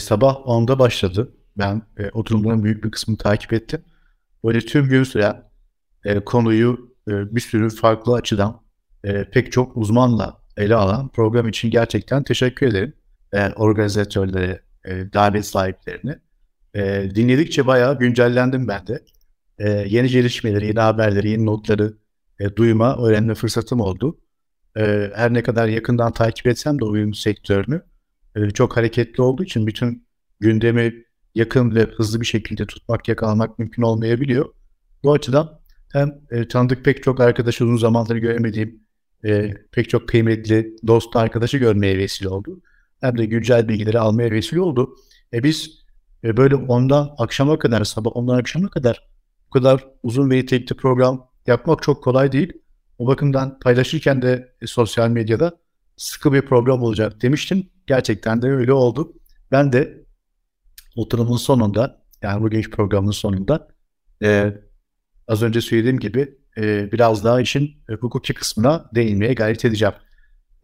sabah 10'da başladı. Ben oturumların büyük bir kısmını takip ettim. Böyle tüm gün süren konuyu bir sürü farklı açıdan pek çok uzmanla ele alan program için gerçekten teşekkür ederim. Organizatörlere, davet sahiplerine. Dinledikçe bayağı güncellendim ben de. Yeni gelişmeleri, yeni haberleri, yeni notları duyma, öğrenme fırsatım oldu. Her ne kadar yakından takip etsem de oyun sektörünü çok hareketli olduğu için bütün gündemi yakın ve hızlı bir şekilde tutmak, yakalamak mümkün olmayabiliyor. Bu açıdan hem tanıdık pek çok arkadaşı, uzun zamandır göremediğim pek çok kıymetli dost arkadaşı görmeye vesile oldu. Hem de güncel bilgileri almaya vesile oldu. Biz böyle ondan akşama kadar, sabah ondan akşama kadar bu kadar uzun ve nitelikli program yapmak çok kolay değil. O bakımdan paylaşırken de sosyal medyada sıkı bir program olacak demiştim. Gerçekten de öyle oldu. Ben de oturumun sonunda, yani bu genç programın sonunda az önce söylediğim gibi biraz daha işin hukuki kısmına değinmeye gayret edeceğim.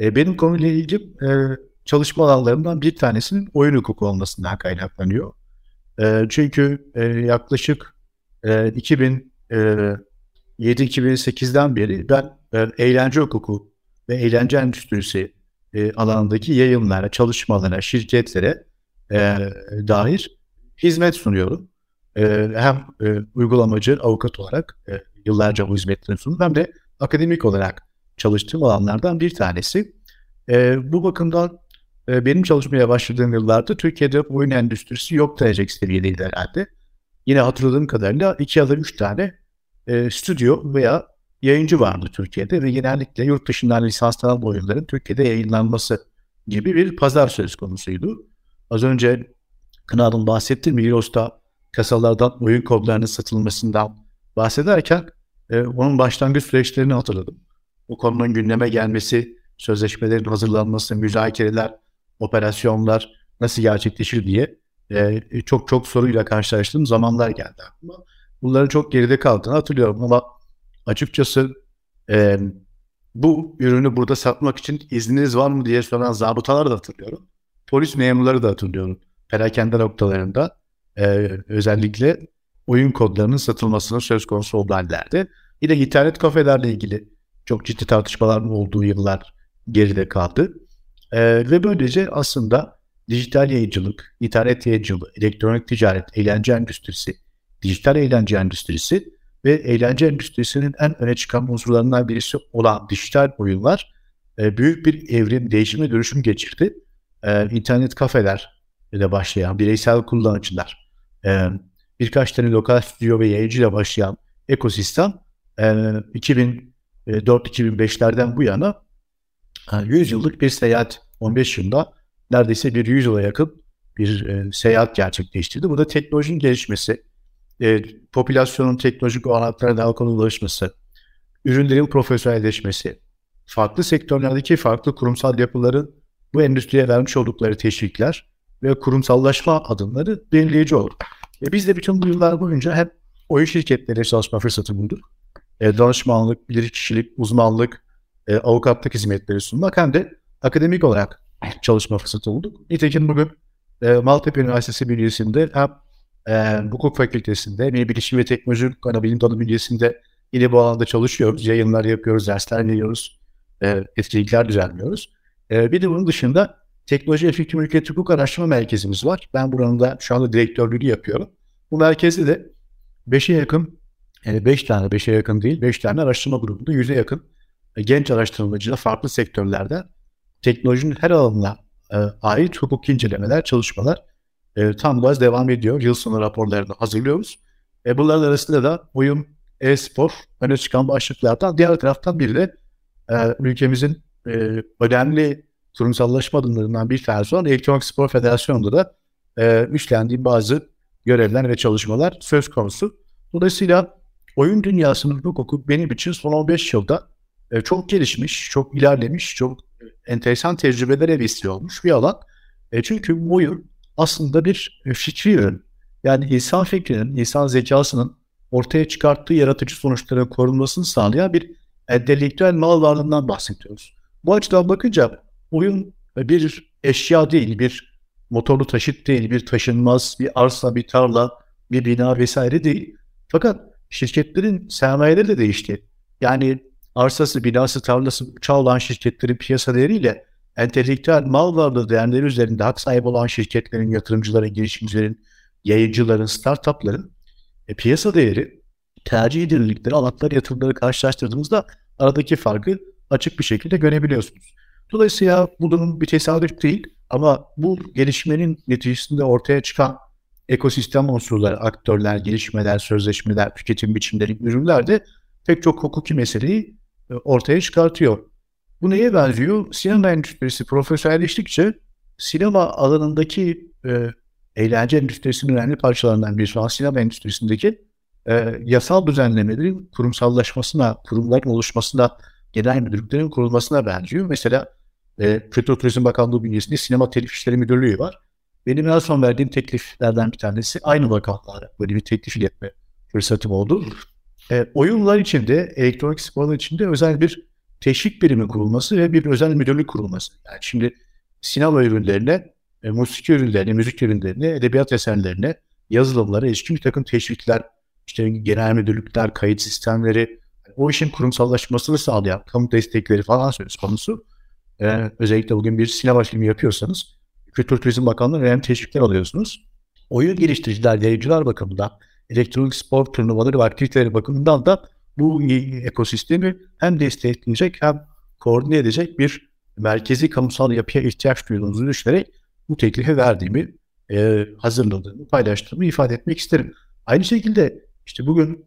Benim konuyla ilgili çalışma alanlarımdan bir tanesinin oyun hukuku olmasından kaynaklanıyor. Çünkü yaklaşık 2007-2008'den beri ben eğlence hukuku ve eğlence endüstrisi alanındaki yayınlara, çalışmalara, şirketlere dair hizmet sunuyorum. Hem uygulamacı avukat olarak yıllarca bu hizmetleri sundum, hem de akademik olarak çalıştığım alanlardan bir tanesi. Bu bakımdan benim çalışmaya başladığım yıllarda Türkiye'de oyun endüstrisi yok denecek seviyedeydi herhalde. Yine hatırladığım kadarıyla 2 ya da 3 tane stüdyo veya yayıncı vardı Türkiye'de ve genellikle yurt dışından lisanslanan oyunların Türkiye'de yayınlanması gibi bir pazar söz konusuydu. Az önce Kınar'ın bahsettiğim Euros'ta kasalardan oyun kodlarının satılmasından bahsederken onun başlangıç süreçlerini hatırladım. Bu konunun gündeme gelmesi, sözleşmelerin hazırlanması, müzakereler, operasyonlar nasıl gerçekleşir diye çok çok soruyla karşılaştığım zamanlar geldi aklıma. Bunların çok geride kaldığını hatırlıyorum ama açıkçası bu ürünü burada satmak için izniniz var mı diye soran zabıtaları da hatırlıyorum. Polis memurları da hatırlıyorum. Perakende noktalarında özellikle oyun kodlarının satılmasının söz konusu olduğu hallerde. Yine internet kafelerle ilgili çok ciddi tartışmaların olduğu yıllar geride kaldı. Ve böylece aslında dijital yayıncılık, internet yayıncılığı, elektronik ticaret, eğlence endüstrisi, dijital eğlence endüstrisi ve eğlence endüstrisinin en öne çıkan unsurlarından birisi olan dijital oyunlar büyük bir evrim, değişim ve dönüşüm geçirdi. İnternet kafeler ile başlayan bireysel kullanıcılar, birkaç tane lokal stüdyo ve yayıncı ile başlayan ekosistem 2004-2005'lerden bu yana 100 yıllık bir seyahat, 15 yılda neredeyse bir 100 yıla yakın bir seyahat gerçekleştirdi. Bu da teknolojinin gelişmesi, popülasyonun teknolojik olanaklarına daha kolay ulaşması, ürünlerin profesyonelleşmesi, farklı sektörlerdeki farklı kurumsal yapıların bu endüstriye vermiş oldukları teşvikler ve kurumsallaşma adımları belirleyici oldu. Biz de bütün bu yıllar boyunca hep oyun şirketleri çalışma fırsatı bulduk. Danışmanlık, bilirkişilik, uzmanlık, avukatlık hizmetleri sunmak hem de akademik olarak çalışma fırsatı bulduk. Nitekim bugün Maltepe Üniversitesi bünyesinde hem hukuk fakültesinde hem Bilişim ve Teknoloji Hukuku Bilim Dalı bünyesinde yine bu alanda çalışıyoruz. Yayınlar yapıyoruz, dersler veriyoruz, etkinlikler düzenliyoruz. Bir de bunun dışında Teknoloji ve Fikri Mülkiyet Hukuku Araştırma Merkezimiz var. Ben buranın da şu anda direktörlüğünü yapıyorum. Bu merkezde de 5 tane araştırma grubunda 100'e yakın genç araştırmacıyla farklı sektörlerde teknolojinin her alanına ait hukuki incelemeler, çalışmalar tam gaz devam ediyor. Yıl sonu raporlarını hazırlıyoruz. Bunların arasında da oyun, e-spor öne çıkan başlıklardan, diğer taraftan biri de ülkemizin önemli kurumsallaşma adımlarından bir tanesi olan Elektronik Spor Federasyonu'nda da üstlendiği bazı görevler ve çalışmalar söz konusu. Dolayısıyla oyun dünyasının hukuku benim için son 15 yılda çok gelişmiş, çok ilerlemiş, çok enteresan tecrübelere vesile olmuş bir alan. Çünkü bu oyun aslında bir fikri ürün. Yani insan fikrinin, insan zekasının ortaya çıkarttığı yaratıcı sonuçların korunmasını sağlayan bir entelektüel mal varlığından bahsediyoruz. Bu açıdan bakınca oyun bir eşya değil, bir motorlu taşıt değil, bir taşınmaz, bir arsa, bir tarla, bir bina vesaire değil. Fakat şirketlerin sermayeleri de değişti. Yani arsası, binası, tarlası uçağı olan şirketlerin piyasa değeriyle entelektüel mal varlığı değerleri üzerinde hak sahibi olan şirketlerin, yatırımcıların, girişimcilerin, yayıncıların, startupların piyasa değeri, tercih edilirlikleri, alanları, yatırımları karşılaştırdığımızda aradaki farkı açık bir şekilde görebiliyorsunuz. Dolayısıyla bu durum bir tesadüf değil ama bu gelişmenin neticesinde ortaya çıkan ekosistem unsurları, aktörler, gelişmeler, sözleşmeler, tüketim biçimleri, ürünler de pek çok hukuki meseleyi ortaya çıkartıyor. Bu neye benziyor? Sinema endüstrisi profesyonelleştikçe sinema alanındaki eğlence endüstrisinin önemli parçalarından biri olan sinema endüstrisindeki yasal düzenlemelerin kurumsallaşmasına, kurumların oluşmasına, genel müdürlüklerin kurulmasına benziyor. Mesela Kültür Turizm Bakanlığı bünyesinde Sinema Telif Müdürlüğü var. Benim en son verdiğim tekliflerden bir tanesi aynı bakanlara böyle bir teklif iletme fırsatım oldu. Oyunlar içinde, elektronik sporlar içinde özel bir teşvik birimi kurulması ve bir özel müdürlük kurulması. Yani şimdi sinema ürünlerine, musiki ürünlerine, müzik ürünlerine, edebiyat eserlerine, yazılımlara ilişkin bir takım teşvikler, işte genel müdürlükler, kayıt sistemleri, o işin kurumsallaşmasını sağlayan kamu destekleri falan söz konusu. Özellikle bugün bir sinema filmi yapıyorsanız, Kültür Turizm Bakanlığı önemli teşvikler alıyorsunuz. Oyun geliştiriciler, yayıncılar bakımından, elektronik spor turnuvaları ve aktiviteleri bakımından da bu ekosistemi hem destekleyecek hem koordine edecek bir merkezi kamusal yapıya ihtiyaç duyduğunuzu düşünerek bu teklifi verdiğimi, hazırladığımı, paylaştığımı ifade etmek isterim. Aynı şekilde işte bugün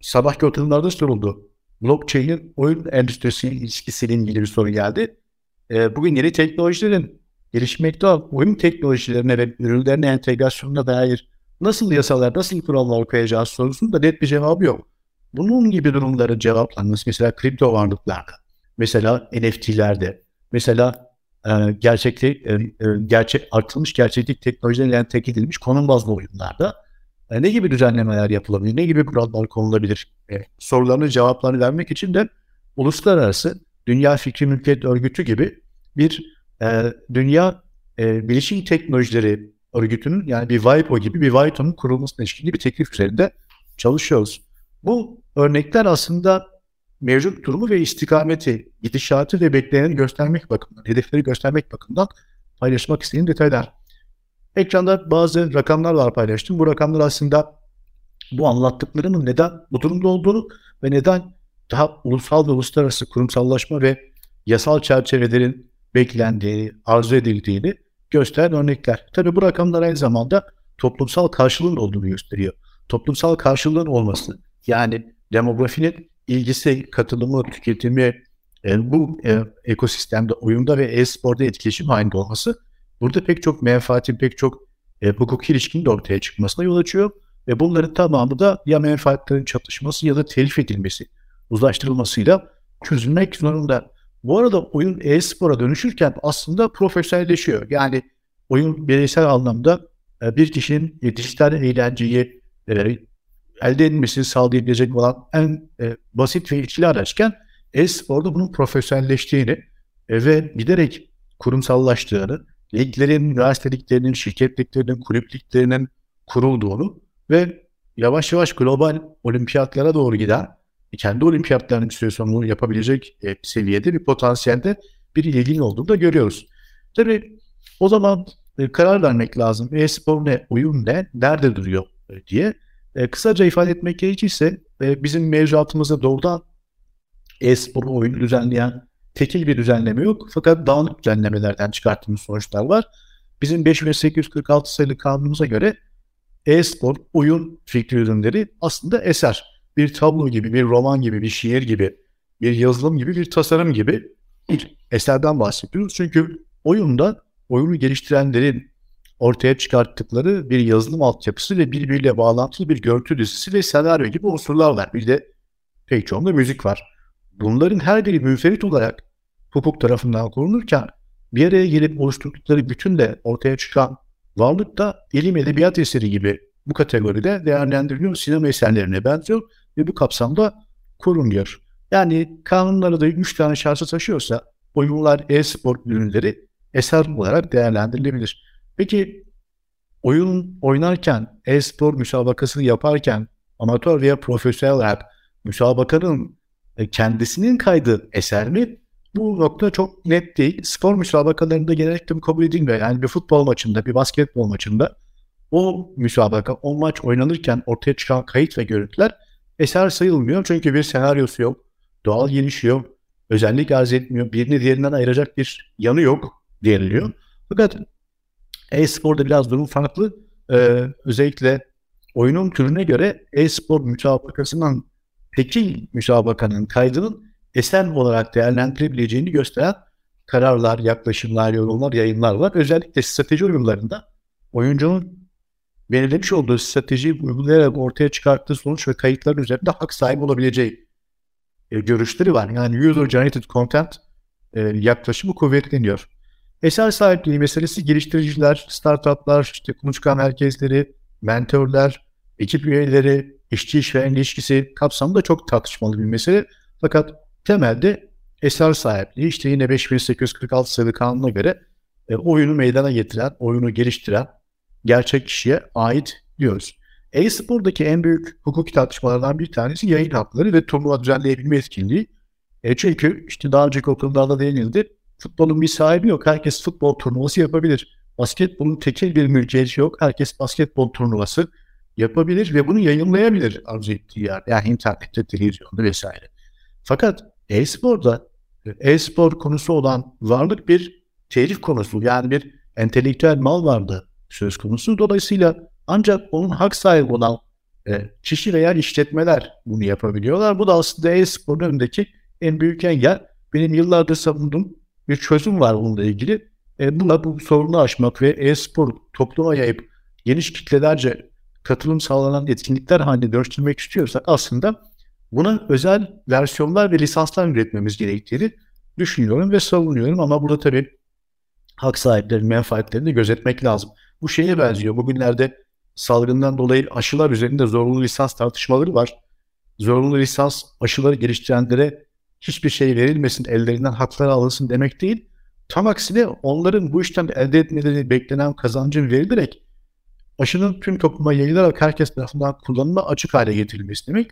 sabahki oturumlarda soruldu. Blockchain'in oyun endüstrisinin ilişkisiyle ilgili bir soru geldi. Bugün yeni teknolojilerin gelişmekte olan oyun teknolojilerine ve ürünlerine entegrasyonuna dair nasıl yasalar, nasıl kurallar koyacağız sorusunun da net bir cevabı yok. Bunun gibi durumların cevaplanması mesela kripto varlıklarda, mesela NFT'lerde, mesela artırılmış gerçeklik teknolojilerle entegre edilmiş konum bazlı oyunlarda ne gibi düzenlemeler yapılabilir, ne gibi kurallar konulabilir sorularının cevaplarını vermek için de uluslararası Dünya Fikri Mülkiyet Örgütü gibi bir Dünya Bilişim Teknolojileri Örgütü'nün, yani bir WIPO gibi bir WIPO'nun kurulmasına ilişkin bir teklif üzerinde çalışıyoruz. Bu örnekler aslında mevcut durumu ve istikameti, gidişatı ve bekleneni göstermek bakımından, hedefleri göstermek bakımından paylaşmak istediğim detaylar. Ekranda bazı rakamlar var paylaştım. Bu rakamlar aslında bu anlattıklarımın neden bu durumda olduğunu ve neden daha ulusal ve uluslararası kurumsallaşma ve yasal çerçevelerin beklendiğini, arzu edildiğini gösteren örnekler. Tabii bu rakamlar aynı zamanda toplumsal karşılığın olduğunu gösteriyor. Toplumsal karşılığın olması, yani demografinin ilgisi, katılımı, tüketimi, bu ekosistemde, oyunda ve e-sporda etkileşim halinde olması, burada pek çok menfaatin, pek çok hukuki ilişkinin de ortaya çıkmasına yol açıyor. Ve bunların tamamı da ya menfaatlerin çatışması ya da telif edilmesi, uzlaştırılmasıyla çözülmek zorunda. Bu arada oyun e-spora dönüşürken aslında profesyonelleşiyor. Yani oyun bireysel anlamda bir kişinin dijital eğlenceyi elde edilmesini sağlayabilecek olan en basit ve etkili araçken e-sporda bunun profesyonelleştiğini ve giderek kurumsallaştığını, liglerin, üniversiteliklerinin, şirketliklerinin, kulüpliklerinin kurulduğunu ve yavaş yavaş global olimpiyatlara doğru giden, kendi olimpiyatlarının bir süre sonra yapabilecek seviyede bir potansiyelde bir ilgin olduğunu da görüyoruz. Tabii o zaman karar vermek lazım. E-spor ne, oyun ne, nerede duruyor diye. Kısaca ifade etmek gerekirse bizim mevzuatımızda doğrudan e-spor oyunu düzenleyen tekil bir düzenleme yok. Fakat dağınık düzenlemelerden çıkarttığımız sonuçlar var. Bizim 5846 sayılı kanunumuza göre e-spor, oyun fikri ürünleri aslında eser. Bir tablo gibi, bir roman gibi, bir şiir gibi, bir yazılım gibi, bir tasarım gibi bir eserden bahsediyoruz. Çünkü oyunda oyunu geliştirenlerin ortaya çıkarttıkları bir yazılım altyapısı ve birbiriyle bağlantılı bir görüntü dizisi ve senaryo gibi unsurlar var. Bir de pek çoğunda müzik var. Bunların her biri münferit olarak hukuk tarafından korunurken bir araya gelip oluşturdukları bütünle ortaya çıkan varlık da ilim edebiyat eseri gibi bu kategoride değerlendiriliyor, sinema eserlerine benziyor ve bu kapsamda korunuyor. Yani kanunlara da 3 tane şartı taşıyorsa oyunlar, e-spor ürünleri eser olarak değerlendirilebilir. Peki oyun oynarken, e-spor müsabakasını yaparken amatör veya profesyonel müsabakanın kendisinin kaydı eser mi? Bu nokta çok net değil. Spor müsabakalarında genellikle kabul edilmiyor. Yani bir futbol maçında, bir basketbol maçında o müsabaka, o maç oynanırken ortaya çıkan kayıt ve görüntüler eser sayılmıyor. Çünkü bir senaryosu yok, doğal gelişiyor, özellik arz etmiyor, birini diğerinden ayıracak bir yanı yok deniliyor. Fakat e-sporda biraz durum farklı. Özellikle oyunun türüne göre e-spor müsabakasından tekil müsabakanın kaydının eser olarak değerlendirebileceğini gösteren kararlar, yaklaşımlar, yorumlar, yayınlar var. Özellikle strateji oyunlarında oyuncunun belirlemiş olduğu stratejiyi uygulayarak ortaya çıkarttığı sonuç ve kayıtların üzerinde hak sahibi olabileceği görüşleri var. Yani user generated content yaklaşımı kuvvetleniyor. Eser sahipliği meselesi geliştiriciler, startuplar, işte kuluçka merkezleri, mentörler, ekip üyeleri, işçi-işveren ilişkisi kapsamında çok tartışmalı bir mesele. Fakat temelde eser sahipliği işte yine 5846 sayılı kanuna göre oyunu meydana getiren, oyunu geliştiren gerçek kişiye ait diyoruz. E-spor'daki en büyük hukuki tartışmalardan bir tanesi yayın hakları ve turnuva düzenleyebilme etkinliği. Çünkü işte daha önceki okullarda değinildi. Futbolun bir sahibi yok. Herkes futbol turnuvası yapabilir. Basketbolun tekil bir mülkiyeti yok. Herkes basketbol turnuvası yapabilir ve bunu yayınlayabilir arzu ettiği yer. Yani internette, televizyonda vesaire. Fakat e-sporda e-spor konusu olan varlık bir telif konusu. Yani bir entelektüel mal vardı söz konusu. Dolayısıyla ancak onun hak sahibi olan kişi veya işletmeler bunu yapabiliyorlar. Bu da aslında e-sporun önündeki en büyük engel. Benim yıllardır savunduğum bir çözüm var bununla ilgili. Bu sorunu aşmak ve e-spor topluma yayıp geniş kitlelerce katılım sağlanan etkinlikler haline dönüştürmek istiyorsak aslında buna özel versiyonlar ve lisanslar üretmemiz gerektiğini düşünüyorum ve savunuyorum. Ama burada tabii hak sahiplerinin menfaatlerini de gözetmek lazım. Bu şeye benziyor. Bugünlerde salgından dolayı aşılar üzerinde zorunlu lisans tartışmaları var. Zorunlu lisans aşıları geliştirenlere hiçbir şey verilmesin, ellerinden haklar alınsın demek değil. Tam aksine onların bu işten elde etmeleri beklenen kazancın verilerek aşının tüm topluma yayılarak herkes tarafından kullanıma açık hale getirilmesi demek.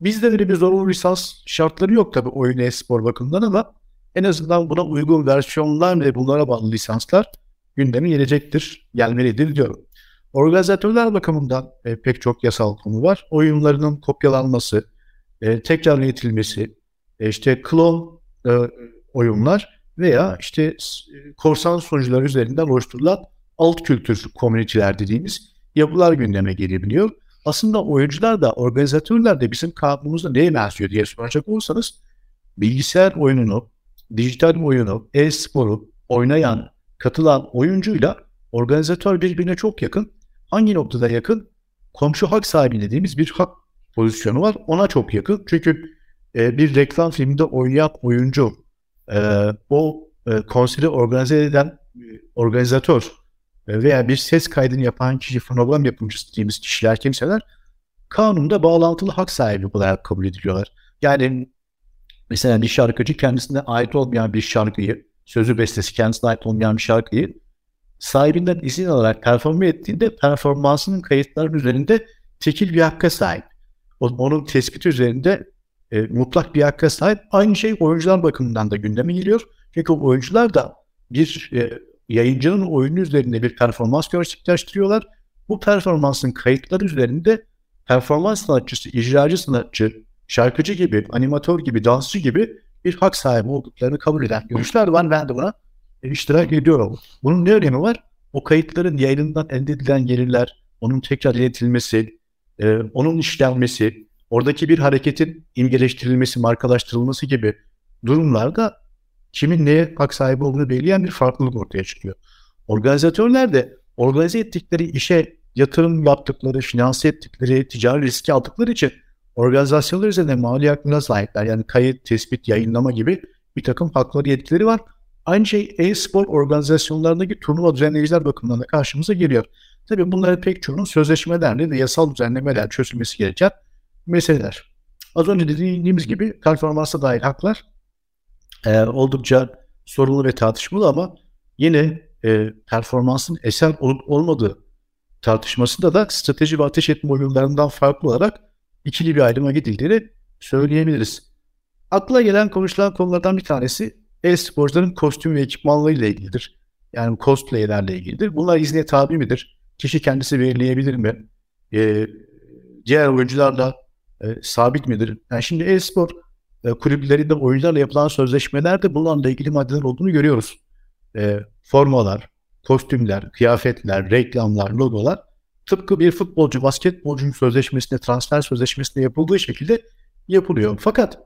Bizde böyle bir zorunlu lisans şartları yok tabii oyun e-spor bakımından ama en azından buna uygun versiyonlar ve bunlara bağlı lisanslar gündeme gelecektir, gelmelidir diyorum. Organizatörler bakımından pek çok yasal konu var. Oyunlarının kopyalanması, tekrar üretilmesi, işte klon oyunlar veya işte korsan sunucular üzerinden oluşturulan alt kültür komüniteler dediğimiz yapılar gündeme gelebiliyor. Aslında oyuncular da organizatörler de bizim kanunumuzda neye benziyor diye soracak olursanız bilgisayar oyununu, dijital oyunu, e-sporu oynayan, katılan oyuncuyla organizatör birbirine çok yakın. Hangi noktada yakın? Komşu hak sahibi dediğimiz bir hak pozisyonu var. Ona çok yakın. Çünkü bir reklam filminde oynayan oyuncu, o konseri organize eden organizatör veya bir ses kaydını yapan kişi, fonogram yapımcısı dediğimiz kişiler, kimseler kanunda bağlantılı hak sahibi olarak kabul ediliyorlar. Yani mesela bir şarkıcı kendisine ait olmayan bir şarkıyı, sözü bestesi kendisine ait olmayan bir şarkıyı sahibinden izin alarak performe ettiğinde performansının kayıtların üzerinde tekil bir hakka sahip. Onun tespiti üzerinde mutlak bir hakka sahip. Aynı şey oyuncular bakımından da gündeme geliyor. Çünkü oyuncular da bir yayıncının oyunu üzerinde bir performans gerçekleştiriyorlar. Bu performansın kayıtları üzerinde performans sanatçısı, icracı sanatçı, şarkıcı gibi, animatör gibi, dansçı gibi bir hak sahibi olduklarını kabul eden görüşler var. Ben de buna iştirak ediyorum. Bunun ne önemi var? O kayıtların yayınından elde edilen gelirler, onun tekrar iletilmesi, onun işlenmesi, oradaki bir hareketin imgeleştirilmesi, markalaştırılması gibi durumlarda kimin neye hak sahibi olduğunu belirleyen bir farklılık ortaya çıkıyor. Organizatörler de organize ettikleri işe yatırım yaptıkları, finanse ettikleri, ticari riski aldıkları için organizasyonlar üzerinde mali haklarına sahipler. Yani kayıt, tespit, yayınlama gibi bir takım hakları, yetkileri var. Aynı şey e-spor organizasyonlarındaki turnuva düzenleyiciler bakımından da karşımıza geliyor. Tabii bunların pek çoğunun sözleşmelerle ve yasal düzenlemeler çözülmesi gereken meseleler. Az önce dediğimiz gibi performansa dair haklar oldukça sorunlu ve tartışmalı ama yine performansın eser olup olmadığı tartışmasında da strateji ve ateş etme oyunlarından farklı olarak ikili bir ayrıma gidildiğini söyleyebiliriz. Akla gelen konuşulan konulardan bir tanesi e-sporcuların kostüm ve ekipmanlarıyla ilgilidir. Yani cosplaylerle ilgilidir. Bunlar izne tabi midir? Kişi kendisi belirleyebilir mi? Diğer oyuncularla sabit midir? Yani şimdi e-spor kulüplerinde oyuncularla yapılan sözleşmelerde bunlarla ilgili maddeler olduğunu görüyoruz. Formalar, kostümler, kıyafetler, reklamlar, logolar tıpkı bir futbolcu, basketbolcunun sözleşmesine, transfer sözleşmesine yapıldığı şekilde yapılıyor. Fakat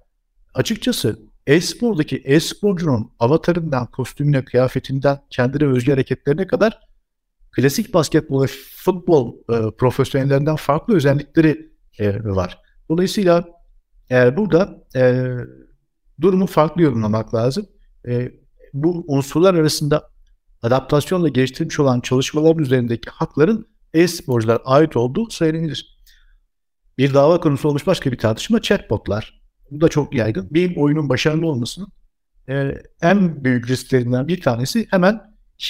açıkçası e-spordaki e-sporcunun avatarından, kostümüne, kıyafetinden, kendine özgü hareketlerine kadar klasik basketbol ve futbol profesyonellerinden farklı özellikleri var. Dolayısıyla burada durumu farklı yorumlamak lazım. Bu unsurlar arasında adaptasyonla geliştirilmiş olan çalışmaların üzerindeki hakların e-sporculara ait olduğu söylenir. Bir dava konusu olmuş başka bir tartışma chatbotlar. Bu da çok yaygın. Bir oyunun başarılı olmasının en büyük risklerinden bir tanesi hemen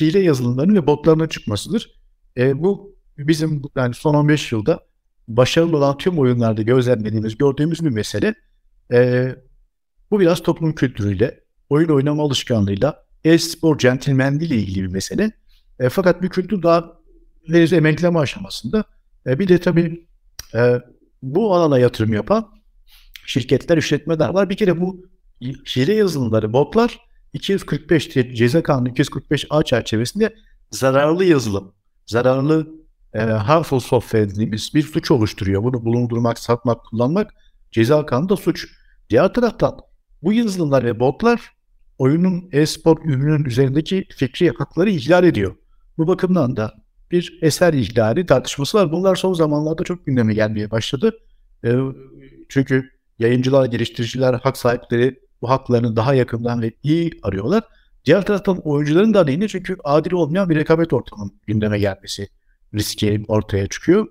hile yazılımlarının ve botlarına çıkmasıdır. Bu bizim yani son 15 yılda başarılı olan tüm oyunlarda gözlemlediğimiz, gördüğümüz bir mesele. Bu biraz toplum kültürüyle, oyun oynama alışkanlığıyla, e-spor centilmenliğiyle ilgili bir mesele. Fakat bir kültür daha henüz emekleme aşamasında. Bir de tabii bu alana yatırım yapan şirketler, işletmeler var. Bir kere bu hile yazılımları, botlar 245 Ceza Kanunu 245A çerçevesinde zararlı yazılım, zararlı harmful software dediğimiz bir suç oluşturuyor. Bunu bulundurmak, satmak, kullanmak Ceza Kanunu'nda suç. Diğer taraftan bu yazılımlar ve botlar oyunun, e-spor ürününün üzerindeki fikri hakları ihlal ediyor. Bu bakımdan da bir eser ihlali tartışması var. Bunlar son zamanlarda çok gündeme gelmeye başladı. Çünkü yayıncılar, geliştiriciler, hak sahipleri bu haklarını daha yakından ve iyi arıyorlar. Diğer taraftan oyuncuların da aleyhine çünkü adil olmayan bir rekabet ortamının gündeme gelmesi riski ortaya çıkıyor.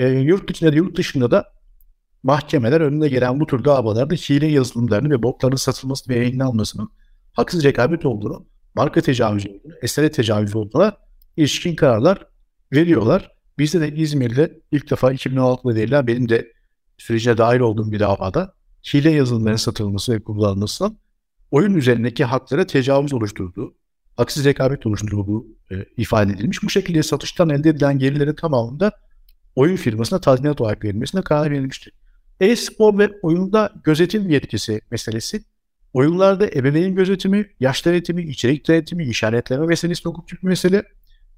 Yurt içinde de yurt dışında da mahkemeler önüne gelen bu tür davalarda hile yazılımlarının ve botların satılması ve yayınlanmasının haksız rekabet olduğunu, marka tecavüzü olduğunu, esere tecavüzü olduğuna ilişkin kararlar veriyorlar. Bizde de İzmir'de ilk defa 2016'da verilen, benim de sürece dahil olduğum bir davada hile yazılımların satılması ve kullanılmasının oyun üzerindeki haklara tecavüz oluşturduğu, haksız rekabet oluşturduğu ifade edilmiş. Bu şekilde satıştan elde edilen gelirlerin tamamında oyun firmasına tazminat olarak verilmesine karar verilmişti. E-spor ve oyunda gözetim yetkisi meselesi, oyunlarda ebeveyn gözetimi, yaş denetimi, içerik denetimi, işaretleme meselesi hukukçu bir mesele.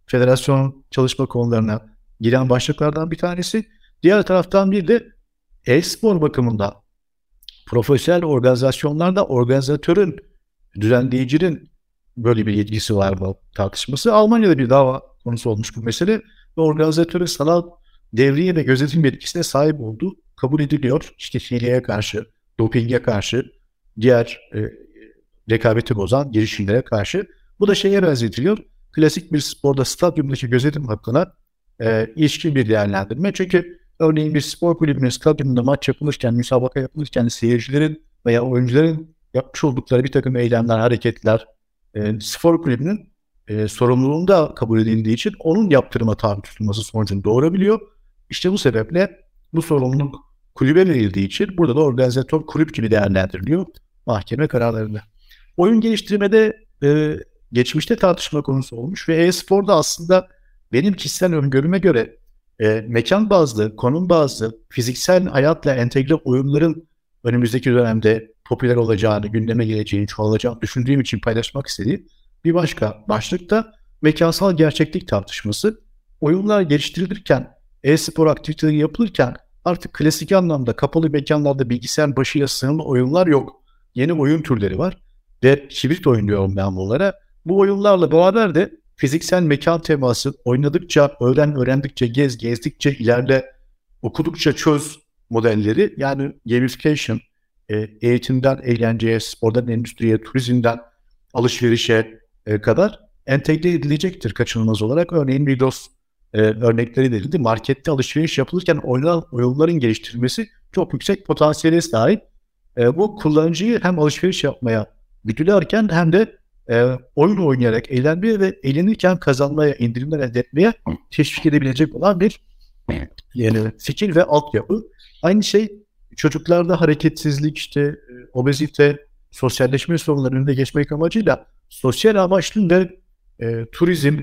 Federasyon çalışma konularına giren başlıklardan bir tanesi. Diğer taraftan bir de e-spor bakımında profesyonel organizasyonlarda organizatörün, düzenleyicinin böyle bir yetkisi var mı tartışması. Almanya'da bir dava konusu olmuş bu mesele ve organizatörün sanal devriye ve gözetim yetkisine sahip olduğu kabul ediliyor. İşte hileye karşı, dopinge karşı, diğer rekabeti bozan girişimlere karşı. Bu da şeye benzetiliyor. Klasik bir sporda stadyumdaki gözetim hakkına ilişkin bir değerlendirme. Çünkü örneğin bir spor kulübünün stadyumunda maç yapılırken, müsabaka yapılırken seyircilerin veya oyuncuların yapmış oldukları bir takım eylemler, hareketler spor kulübünün sorumluluğunda kabul edildiği için onun yaptırıma tabi tutulması sonucunu doğurabiliyor. İşte bu sebeple bu sorumluluk kulübe verildiği için burada da organizatör kulüp gibi değerlendiriliyor mahkeme kararlarında. Oyun geliştirmede geçmişte tartışma konusu olmuş ve e-sporda aslında benim kişisel öngörüme göre mekan bazlı, konum bazlı, fiziksel hayatla entegre oyunların önümüzdeki dönemde popüler olacağını, gündeme geleceğini, çoğalacağını düşündüğüm için paylaşmak istediğim bir başka başlıkta mekansal gerçeklik tartışması. Oyunlar geliştirilirken, e-spor aktiviteleri yapılırken artık klasik anlamda kapalı mekanlarda bilgisayar başıyla sınırlı oyunlar yok. Yeni oyun türleri var ve hibrit oyun diyorum ben bunlara. Bu oyunlarla beraber de fiziksel mekan teması, oynadıkça, öğrendikçe, gezdikçe, ileride okudukça çöz modelleri, yani gamification, eğitimden eğlenceye, spordan endüstriye, turizmden alışverişe kadar entegre edilecektir kaçınılmaz olarak. Örneğin Windows örnekleri verildi. Markette alışveriş yapılırken oynanan oyunların geliştirilmesi çok yüksek potansiyele sahip. Bu kullanıcıyı hem alışveriş yapmaya güdülerken hem de oyun oynayarak eğlenmeye ve eğlenirken kazanmaya, indirimler elde etmeye teşvik edebilecek olan bir fikir ve altyapı. Aynı şey çocuklarda hareketsizlik, işte obezite, sosyalleşme sorunlarının önüne geçmek amacıyla sosyal amaçlı ve turizm,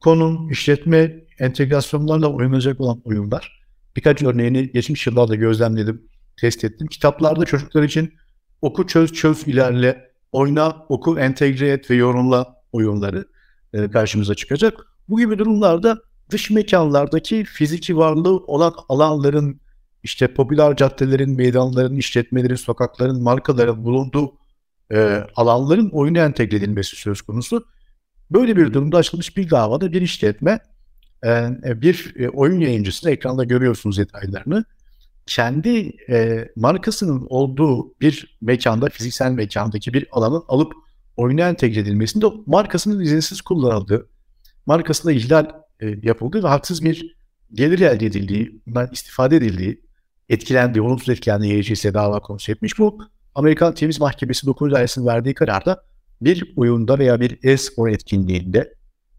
konum, işletme entegrasyonlarla oynanacak olan oyunlar. Birkaç örneğini geçmiş yıllarda gözlemledim, test ettim. Kitaplarda çocuklar için oku, çöz, çöz, ilerle, oyna, oku, entegre et ve yorumla oyunları karşımıza çıkacak. Bu gibi durumlarda dış mekanlardaki fiziki varlığı olan alanların, işte popüler caddelerin, meydanların, işletmelerin, sokakların, markaların bulunduğu alanların oyuna entegre edilmesi söz konusu. Böyle bir durumda açılmış bir davada bir işletme, bir oyun yayıncısını, ekranda görüyorsunuz detaylarını, kendi markasının olduğu bir mekanda, fiziksel mekandaki bir alanın alıp oyuna entegre edilmesinde markasının izinsiz kullanıldığı, markasına ihlal yapıldığı ve haksız bir gelir elde edildiği, bundan istifade edildiği, etkilendiği, olumsuz etkilendiği YCS'ye dava konusu etmiş. Bu Amerikan Temiz Mahkemesi 9. Dairesi'nin verdiği kararda bir oyunda veya bir e-spor etkinliğinde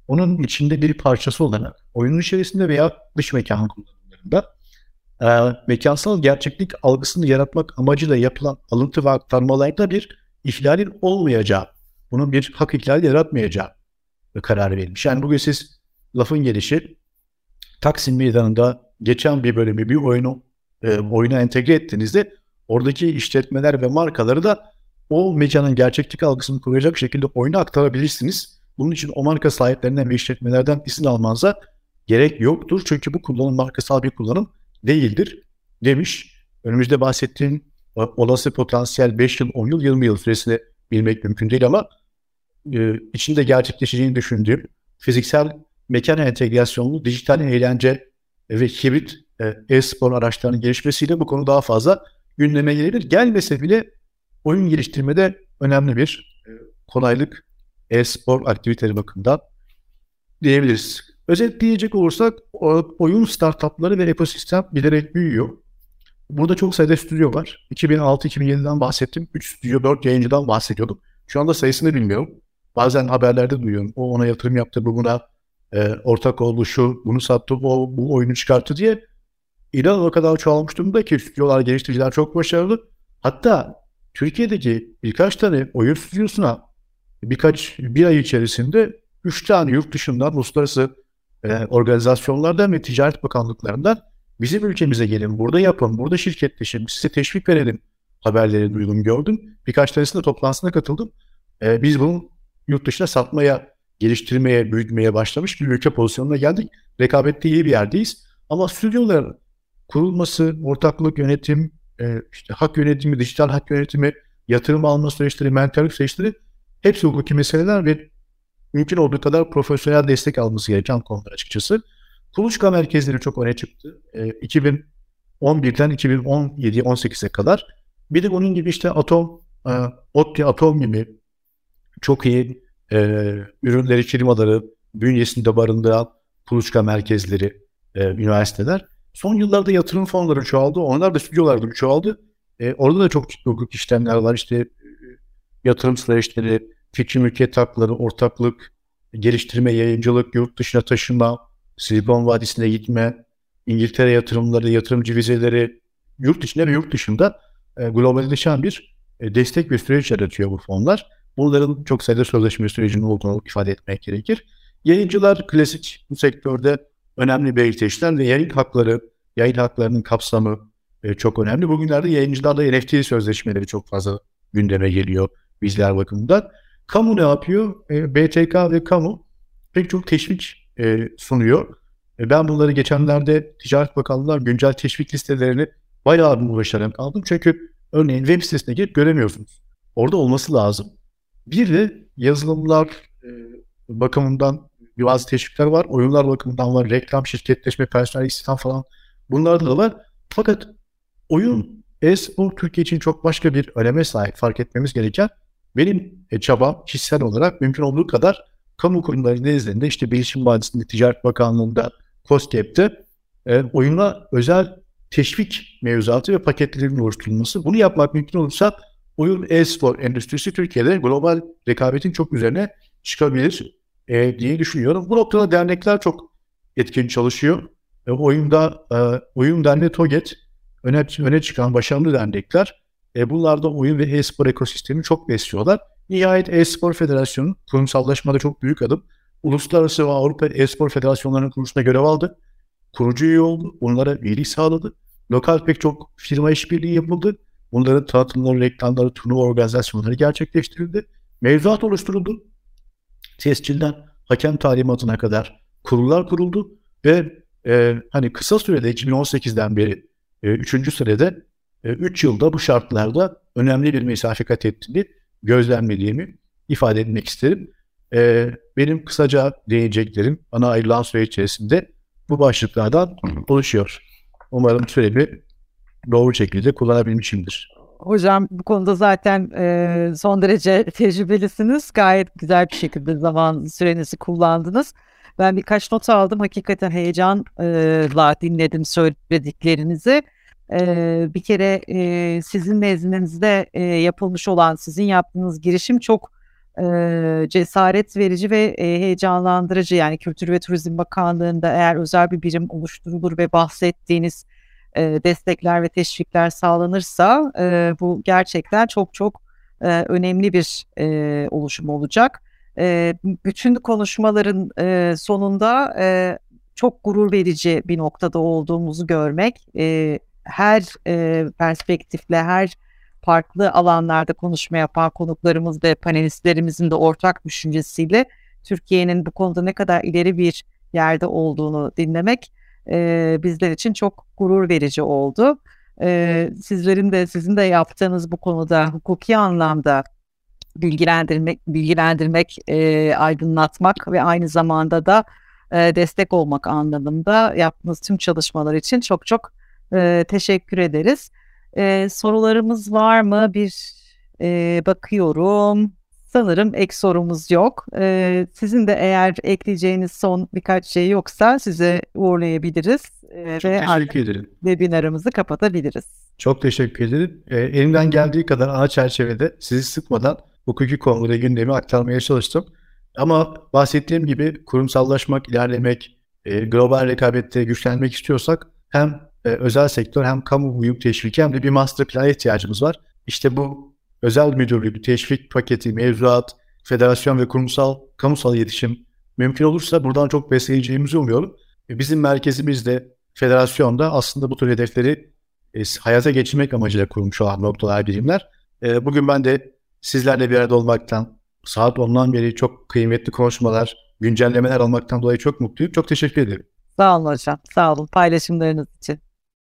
onun içinde bir parçası olarak oyunun içerisinde veya dış mekan kullanımlarında mekansal gerçeklik algısını yaratmak amacıyla yapılan alıntı ve aktarmalarda bir ihlalin olmayacağı, bunun bir hak ihlali yaratmayacağı kararı verilmiş. Yani bugün siz lafın gelişi Taksim Meydanı'nda geçen bir bölümü, bir oyunu oyuna entegre ettiğinizde oradaki işletmeler ve markaları da o mekanın gerçeklik algısını koruyacak şekilde oyuna aktarabilirsiniz. Bunun için o marka sahiplerinden ve işletmelerden izin almanıza gerek yoktur. Çünkü bu kullanım markasal bir kullanım değildir demiş. Önümüzde bahsettiğim olası potansiyel 5 yıl, 10 yıl, 20 yıl süresini bilmek mümkün değil ama içinde gerçekleşeceğini düşündüğüm fiziksel mekan entegrasyonlu dijital eğlence ve hibrit e-spor araçlarının gelişmesiyle bu konu daha fazla gündeme gelebilir. Gelmese bile oyun geliştirmede önemli bir kolaylık e-spor aktiviteleri bakımından diyebiliriz. Özetleyecek olursak oyun startupları ve ekosistem bilerek büyüyor. Burada çok sayıda stüdyo var. 2006-2007'den bahsettim. 3 stüdyo, 4 yayıncıdan bahsediyordum. Şu anda sayısını bilmiyorum. Bazen haberlerde duyuyorum. O ona yatırım yaptı, bu buna ortak oldu, şu bunu sattı, o bu oyunu çıkarttı diye. İnan o kadar çoğalmış durumda ki stüdyolar, geliştiriciler çok başarılı. Hatta Türkiye'deki birkaç tane oyun stüdyosuna bir ay içerisinde 3 tane yurt dışından, uluslararası organizasyonlardan ve ticaret bakanlıklarından bizim ülkemize gelin, burada yapın, burada şirketleşin, size teşvik verelim haberleri duydum, gördüm. Birkaç tanesinde toplantısına katıldım. Biz bunu yurt dışına satmaya, geliştirmeye, büyütmeye başlamış bir ülke pozisyonuna geldik. Rekabette iyi bir yerdeyiz. Ama stüdyoların kurulması, ortaklık yönetim, işte hak yönetimi, dijital hak yönetimi, yatırım alma süreçleri, mentorluk süreçleri hepsi hukuki meseleler ve mümkün olduğu kadar profesyonel destek alması gereken konular açıkçası. Kuluçka merkezleri çok öne çıktı. 2011'den 2017-18'e kadar. Bir de onun gibi işte ODTÜ, Atom gibi çok iyi ürünleri, firmaları bünyesinde barındıran kuluçka merkezleri, üniversiteler. Son yıllarda yatırım fonları çoğaldı. Onlar da stüdyolarda çoğaldı. Orada da çok ciddi hukuk işlemler var. İşte yatırım süreçleri, fikri mülkiyet hakları, ortaklık, geliştirme, yayıncılık, yurt dışına taşınma, Silikon Vadisi'ne gitme, İngiltere yatırımları, yatırımcı vizeleri, yurt içinde ve yurt dışında globalleşen bir destek ve süreç yaratıyor bu fonlar. Bunların çok sayıda sözleşme sürecinin olduğunu ifade etmek gerekir. Yayıncılar klasik bu sektörde önemli belirteçler ve yayın haklarının kapsamı çok önemli. Bugünlerde yayıncılarla NFT sözleşmeleri çok fazla gündeme geliyor bizler bakımından. Kamu ne yapıyor? BTK ve kamu pek çok teşvik sunuyor. Ben bunları geçenlerde Ticaret Bakanlığı'nın güncel teşvik listelerini bayağı bir uğraşarak aldım. Çünkü örneğin web sitesine girip göremiyorsunuz. Orada olması lazım. Bir de yazılımlar bakımından bazı teşvikler var. Oyunlar bakımından var. Reklam, şirketleşme, personel istihdam falan. Bunlarda da var. Fakat oyun, e-spor Türkiye için çok başka bir öneme sahip, fark etmemiz gereken. Benim çabam kişisel olarak mümkün olduğu kadar kamu kurumları nezdinde, işte Bilişim Vadisi'nde, Ticaret Bakanlığı'nda, KOSGEB'de oyuna özel teşvik mevzuatı ve paketlerin oluşturulması. Bunu yapmak mümkün olursa Oyun e-spor endüstrisi Türkiye'de global rekabetin çok üzerine çıkabilir diye düşünüyorum. Bu noktada dernekler çok etkin çalışıyor. Oyun derneği TOGET öne çıkan başarılı dernekler. Bunlarda oyun ve e-spor ekosistemi çok besliyorlar. Nihayet E-Spor Federasyonu kurumsallaşmada çok büyük adım. Uluslararası ve Avrupa E-Spor Federasyonları'nın kuruluşuna görev aldı. Kurucu üye oldu. Onlara birlik sağladı. Lokal pek çok firma işbirliği yapıldı. Bunların tanıtımları, reklamları, turnuva organizasyonları gerçekleştirildi. Mevzuat oluşturuldu. Tescilden hakem talimatına kadar kurullar kuruldu ve hani kısa sürede 2018'den beri 3. sürede 3 yılda bu şartlarda önemli bir mesafe kat ettiğini gözlemlediğimi ifade etmek isterim. Benim kısaca değineceklerim bana ayrılan süre içerisinde bu başlıklardan oluşuyor. Umarım süremi doğru şekilde kullanabilmişimdir. Hocam bu konuda zaten son derece tecrübelisiniz. Gayet güzel bir şekilde zaman sürenizi kullandınız. Ben birkaç not aldım. Hakikaten heyecanla dinledim söylediklerinizi. Bir kere sizin nezdinizde yapılmış olan, sizin yaptığınız girişim çok cesaret verici ve heyecanlandırıcı. Yani Kültür ve Turizm Bakanlığı'nda eğer özel bir birim oluşturulur ve bahsettiğiniz destekler ve teşvikler sağlanırsa bu gerçekten çok çok önemli bir oluşum olacak. Bütün konuşmaların sonunda çok gurur verici bir noktada olduğumuzu görmek, her perspektifle, her farklı alanlarda konuşma yapan konuklarımız ve panelistlerimizin de ortak düşüncesiyle Türkiye'nin bu konuda ne kadar ileri bir yerde olduğunu dinlemek bizler için çok gurur verici oldu. Sizin de yaptığınız bu konuda hukuki anlamda bilgilendirmek, aydınlatmak ve aynı zamanda da destek olmak anlamında yaptığınız tüm çalışmalar için çok çok teşekkür ederiz. Sorularımız var mı? Bir bakıyorum. Sanırım ek sorumuz yok. Sizin de eğer ekleyeceğiniz son birkaç şey yoksa size uğurlayabiliriz. Ve teşekkür ederim. Webinarımızı kapatabiliriz. Çok teşekkür ederim. Elimden geldiği kadar ana çerçevede sizi sıkmadan hukuki konuları gündemi aktarmaya çalıştım. Ama bahsettiğim gibi kurumsallaşmak, ilerlemek, global rekabette güçlenmek istiyorsak hem özel sektör hem kamu uyum teşviki hem de bir master plana ihtiyacımız var. İşte bu özel müdürlüğü, teşvik paketi, mevzuat, federasyon ve kamusal iletişim mümkün olursa buradan çok besleyeceğimizi umuyorum. Bizim merkezimiz de federasyonda aslında bu tür hedefleri hayata geçirmek amacıyla kurulmuş olan noktalar, birimler. Bugün ben de sizlerle bir arada olmaktan, saat 10'dan beri çok kıymetli konuşmalar, güncellemeler almaktan dolayı çok mutluyum. Çok teşekkür ederim. Sağ olun hocam, sağ olun paylaşımlarınız için.